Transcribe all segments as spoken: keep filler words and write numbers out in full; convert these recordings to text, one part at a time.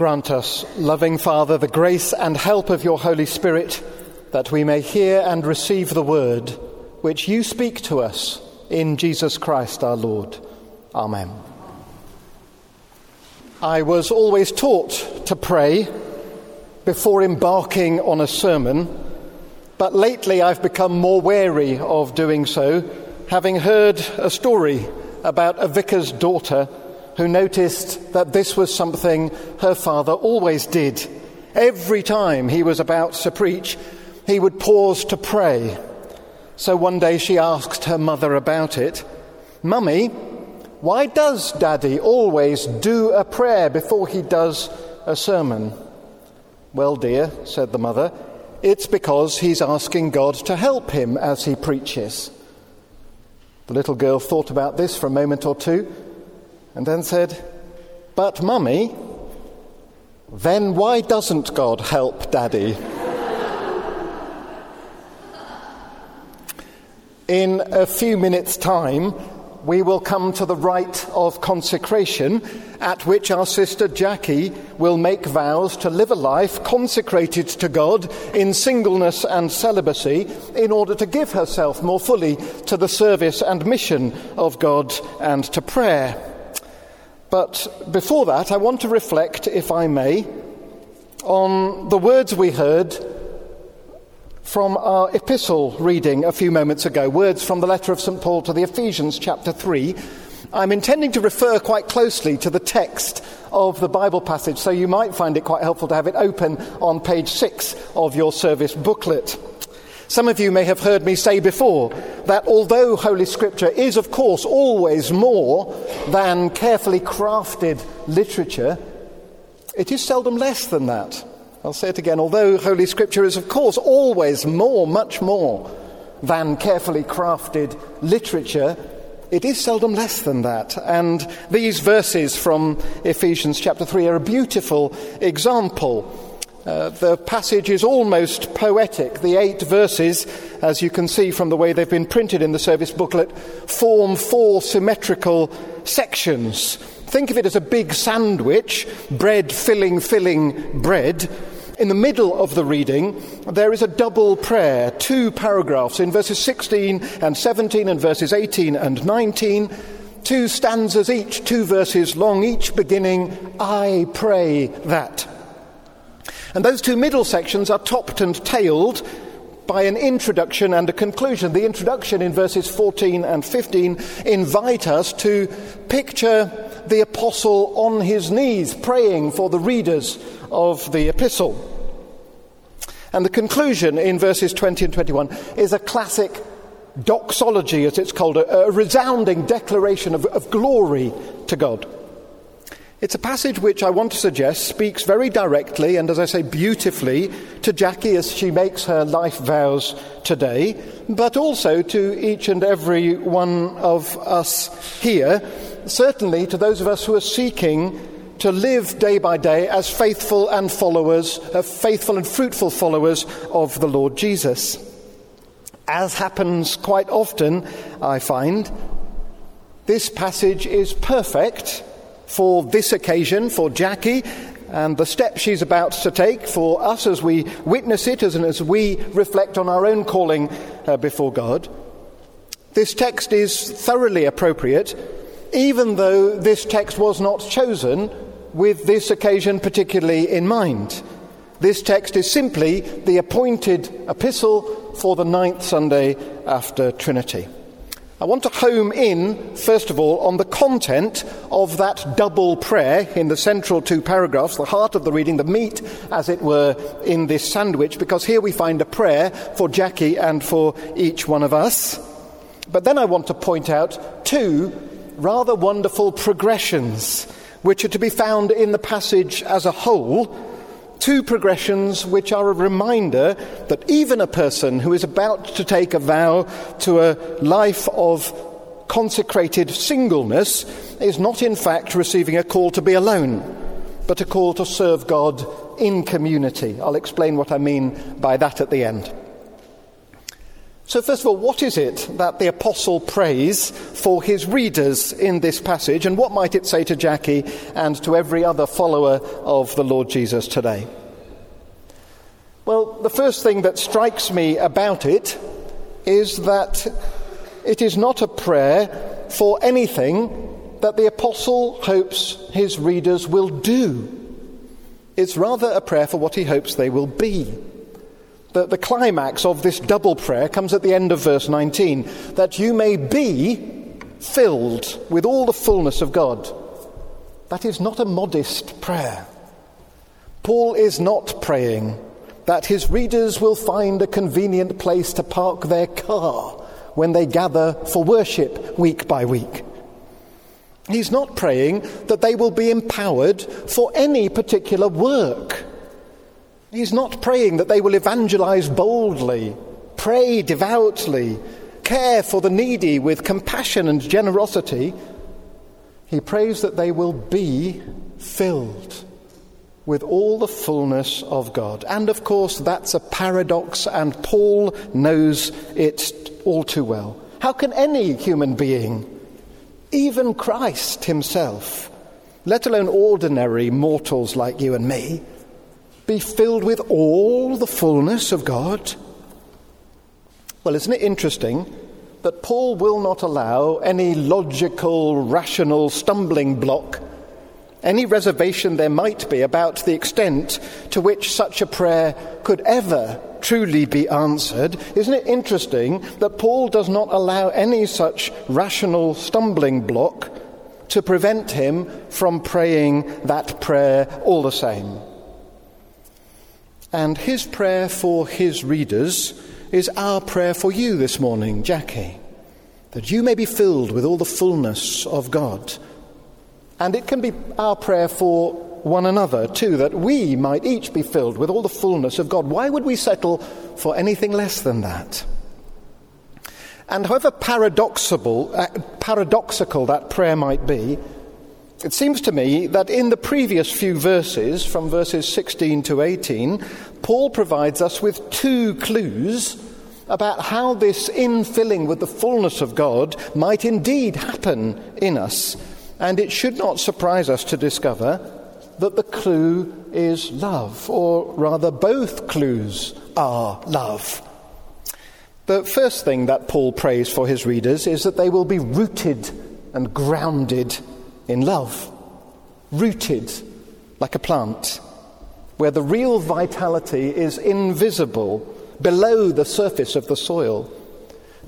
Grant us, loving Father, the grace and help of your Holy Spirit, that we may hear and receive the word which you speak to us in Jesus Christ our Lord. Amen. I was always taught to pray before embarking on a sermon, but lately I've become more wary of doing so, having heard a story about a vicar's daughter who noticed that this was something her father always did. Every time he was about to preach, he would pause to pray. So one day she asked her mother about it. "Mummy, why does Daddy always do a prayer before he does a sermon?" "Well, dear," said the mother, "it's because he's asking God to help him as he preaches." The little girl thought about this for a moment or two, and then said, "But Mummy, then why doesn't God help Daddy?" In a few minutes' time, we will come to the rite of consecration, at which our sister Jackie will make vows to live a life consecrated to God in singleness and celibacy in order to give herself more fully to the service and mission of God and to prayer. But before that, I want to reflect, if I may, on the words we heard from our epistle reading a few moments ago, words from the letter of Saint Paul to the Ephesians, chapter three. I'm intending to refer quite closely to the text of the Bible passage, so you might find it quite helpful to have it open on page six of your service booklet. Some of you may have heard me say before that although Holy Scripture is, of course, always more than carefully crafted literature, it is seldom less than that. I'll say it again. Although Holy Scripture is, of course, always more, much more than carefully crafted literature, it is seldom less than that. And these verses from Ephesians chapter three are a beautiful example. Uh, the passage is almost poetic. The eight verses, as you can see from the way they've been printed in the service booklet, form four symmetrical sections. Think of it as a big sandwich, bread filling, filling bread. In the middle of the reading, there is a double prayer, two paragraphs in verses sixteen and seventeen and verses eighteen and nineteen. Two stanzas each, two verses long, each beginning, "I pray that." And those two middle sections are topped and tailed by an introduction and a conclusion. The introduction in verses fourteen and fifteen invite us to picture the apostle on his knees praying for the readers of the epistle. And the conclusion in verses twenty and twenty-one is a classic doxology, as it's called, a, a resounding declaration of, of glory to God. It's a passage which I want to suggest speaks very directly and, as I say, beautifully to Jackie as she makes her life vows today, but also to each and every one of us here, certainly to those of us who are seeking to live day by day as faithful and followers, uh, faithful and fruitful followers of the Lord Jesus. As happens quite often, I find, this passage is perfect for this occasion, for Jackie, and the step she's about to take, for us as we witness it and as we reflect on our own calling uh, before God. This text is thoroughly appropriate, even though this text was not chosen with this occasion particularly in mind. This text is simply the appointed epistle for the ninth Sunday after Trinity. I want to home in, first of all, on the content of that double prayer in the central two paragraphs, the heart of the reading, the meat, as it were, in this sandwich, because here we find a prayer for Jackie and for each one of us. But then I want to point out two rather wonderful progressions, which are to be found in the passage as a whole, two progressions which are a reminder that even a person who is about to take a vow to a life of consecrated singleness is not in fact receiving a call to be alone, but a call to serve God in community. I'll explain what I mean by that at the end. So first of all, what is it that the apostle prays for his readers in this passage, and what might it say to Jackie and to every other follower of the Lord Jesus today? Well, the first thing that strikes me about it is that it is not a prayer for anything that the apostle hopes his readers will do. It's rather a prayer for what he hopes they will be. The, the climax of this double prayer comes at the end of verse nineteen, that you may be filled with all the fullness of God. That is not a modest prayer. Paul is not praying that his readers will find a convenient place to park their car when they gather for worship week by week. He's not praying that they will be empowered for any particular work. He's not praying that they will evangelize boldly, pray devoutly, care for the needy with compassion and generosity. He prays that they will be filled with all the fullness of God. And of course, that's a paradox, and Paul knows it all too well. How can any human being, even Christ himself, let alone ordinary mortals like you and me, be filled with all the fullness of God? Well, isn't it interesting that Paul will not allow any logical, rational stumbling block, any reservation there might be about the extent to which such a prayer could ever truly be answered? Isn't it interesting that Paul does not allow any such rational stumbling block to prevent him from praying that prayer all the same? And his prayer for his readers is our prayer for you this morning, Jackie, that you may be filled with all the fullness of God. And it can be our prayer for one another too, that we might each be filled with all the fullness of God. Why would we settle for anything less than that? And however paradoxical, uh, paradoxical that prayer might be, it seems to me that in the previous few verses, from verses sixteen to eighteen, Paul provides us with two clues about how this infilling with the fullness of God might indeed happen in us. And it should not surprise us to discover that the clue is love, or rather both clues are love. The first thing that Paul prays for his readers is that they will be rooted and grounded in love. Rooted like a plant, where the real vitality is invisible below the surface of the soil.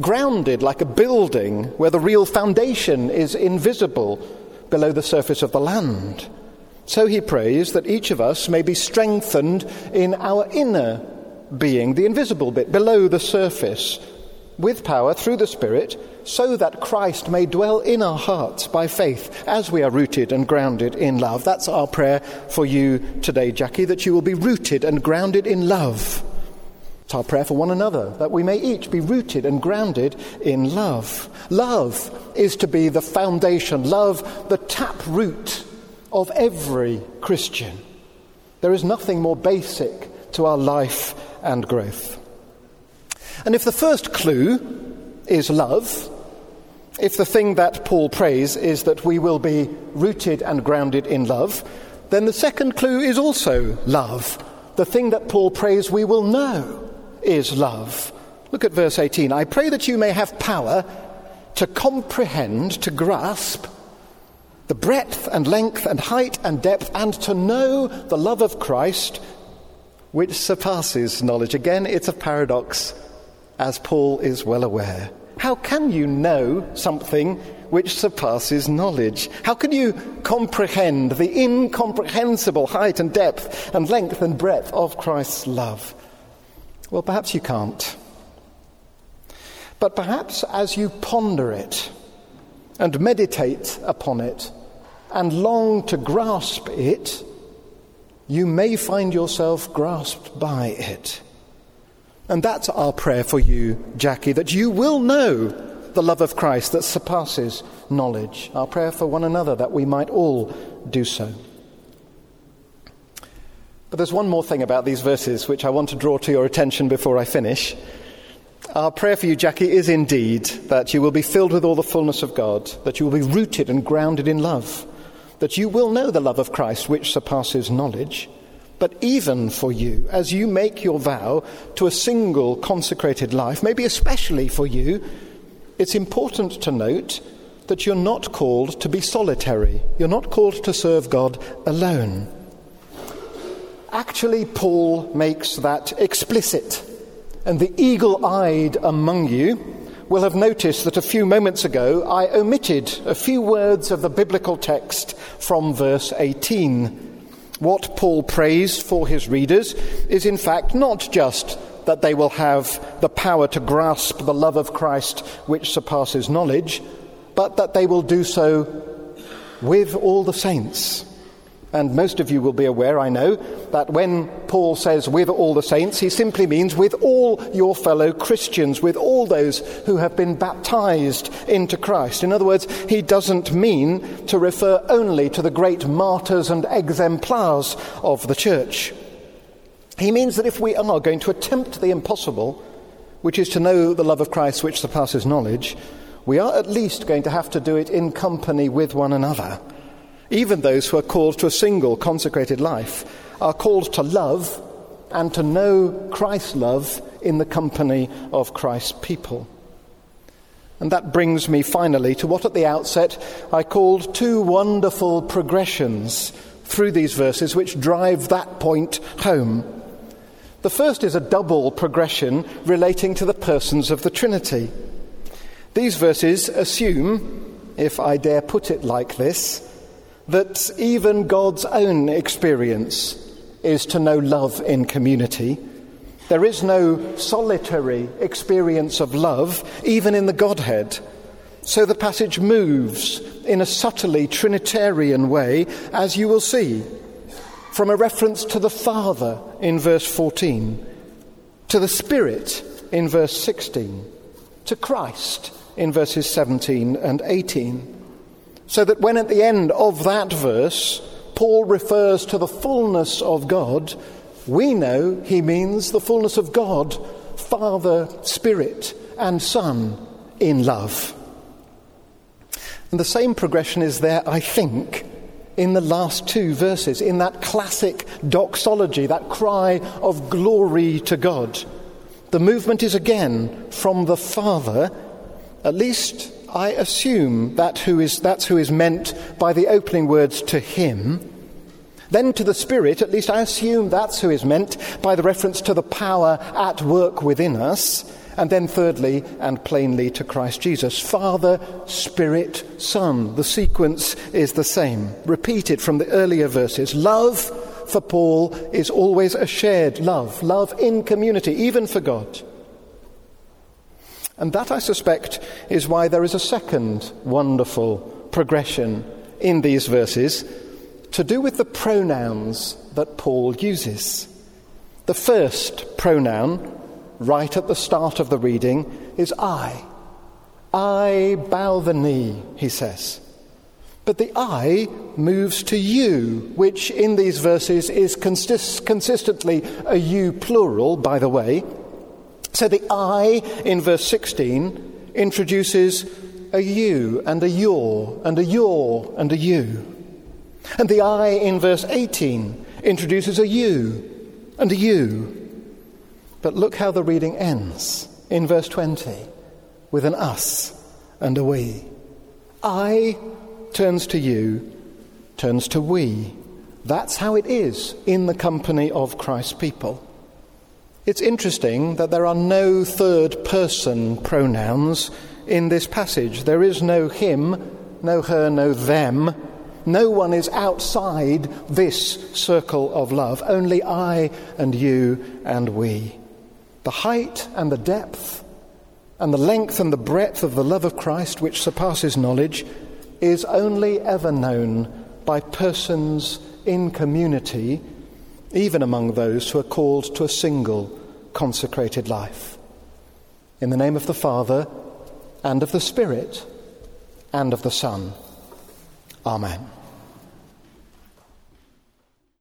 Grounded like a building, where the real foundation is invisible below the surface of the land. So he prays that each of us may be strengthened in our inner being, the invisible bit below the surface, with power through the Spirit, so that Christ may dwell in our hearts by faith as we are rooted and grounded in love. That's our prayer for you today, Jackie, that you will be rooted and grounded in love. It's our prayer for one another, that we may each be rooted and grounded in love. Love is to be the foundation, love the taproot of every Christian. There is nothing more basic to our life and growth. And if the first clue is love, if the thing that Paul prays is that we will be rooted and grounded in love, then the second clue is also love. The thing that Paul prays we will know is love. Look at verse eighteen. I pray that you may have power to comprehend, to grasp the breadth and length and height and depth, and to know the love of Christ which surpasses knowledge. Again, it's a paradox, as Paul is well aware. How can you know something which surpasses knowledge? How can you comprehend the incomprehensible height and depth and length and breadth of Christ's love? Well, perhaps you can't. But perhaps as you ponder it and meditate upon it and long to grasp it, you may find yourself grasped by it. And that's our prayer for you, Jackie, that you will know the love of Christ that surpasses knowledge. Our prayer for one another, that we might all do so. But there's one more thing about these verses which I want to draw to your attention before I finish. Our prayer for you, Jackie, is indeed that you will be filled with all the fullness of God, that you will be rooted and grounded in love, that you will know the love of Christ which surpasses knowledge. But even for you, as you make your vow to a single consecrated life, maybe especially for you, it's important to note that you're not called to be solitary. You're not called to serve God alone. Actually, Paul makes that explicit. And the eagle-eyed among you will have noticed that a few moments ago I omitted a few words of the biblical text from verse eighteen. What Paul prays for his readers is in fact not just that they will have the power to grasp the love of Christ which surpasses knowledge, but that they will do so with all the saints. And most of you will be aware, I know, that when Paul says with all the saints, he simply means with all your fellow Christians, with all those who have been baptized into Christ. In other words, he doesn't mean to refer only to the great martyrs and exemplars of the church. He means that if we are going to attempt the impossible, which is to know the love of Christ which surpasses knowledge, we are at least going to have to do it in company with one another. Even those who are called to a single consecrated life are called to love and to know Christ's love in the company of Christ's people. And that brings me finally to what at the outset I called two wonderful progressions through these verses which drive that point home. The first is a double progression relating to the persons of the Trinity. These verses assume, if I dare put it like this, that even God's own experience is to know love in community. There is no solitary experience of love, even in the Godhead. So the passage moves in a subtly Trinitarian way, as you will see, from a reference to the Father in verse fourteen, to the Spirit in verse sixteen, to Christ in verses seventeen and eighteen. So that when at the end of that verse, Paul refers to the fullness of God, we know he means the fullness of God, Father, Spirit, and Son in love. And the same progression is there, I think, in the last two verses, in that classic doxology, that cry of glory to God. The movement is again from the Father, at least I assume that who is, that's who is meant by the opening words to him. Then to the Spirit, at least I assume that's who is meant by the reference to the power at work within us. And then thirdly and plainly to Christ Jesus. Father, Spirit, Son. The sequence is the same, repeated from the earlier verses. Love for Paul is always a shared love, love in community, even for God. And that, I suspect, is why there is a second wonderful progression in these verses to do with the pronouns that Paul uses. The first pronoun, right at the start of the reading, is I. I bow the knee, he says. But the I moves to you, which in these verses is consist- consistently a you plural, by the way. So the I in verse sixteen introduces a you and a your and a your and a you. And the I in verse eighteen introduces a you and a you. But look how the reading ends in verse twenty with an us and a we. I turns to you, turns to we. That's how it is in the company of Christ's people. It's interesting that there are no third-person pronouns in this passage. There is no him, no her, no them. No one is outside this circle of love. Only I and you and we. The height and the depth and the length and the breadth of the love of Christ, which surpasses knowledge, is only ever known by persons in community, even among those who are called to a single consecrated life. In the name of the Father, and of the Spirit, and of the Son. Amen.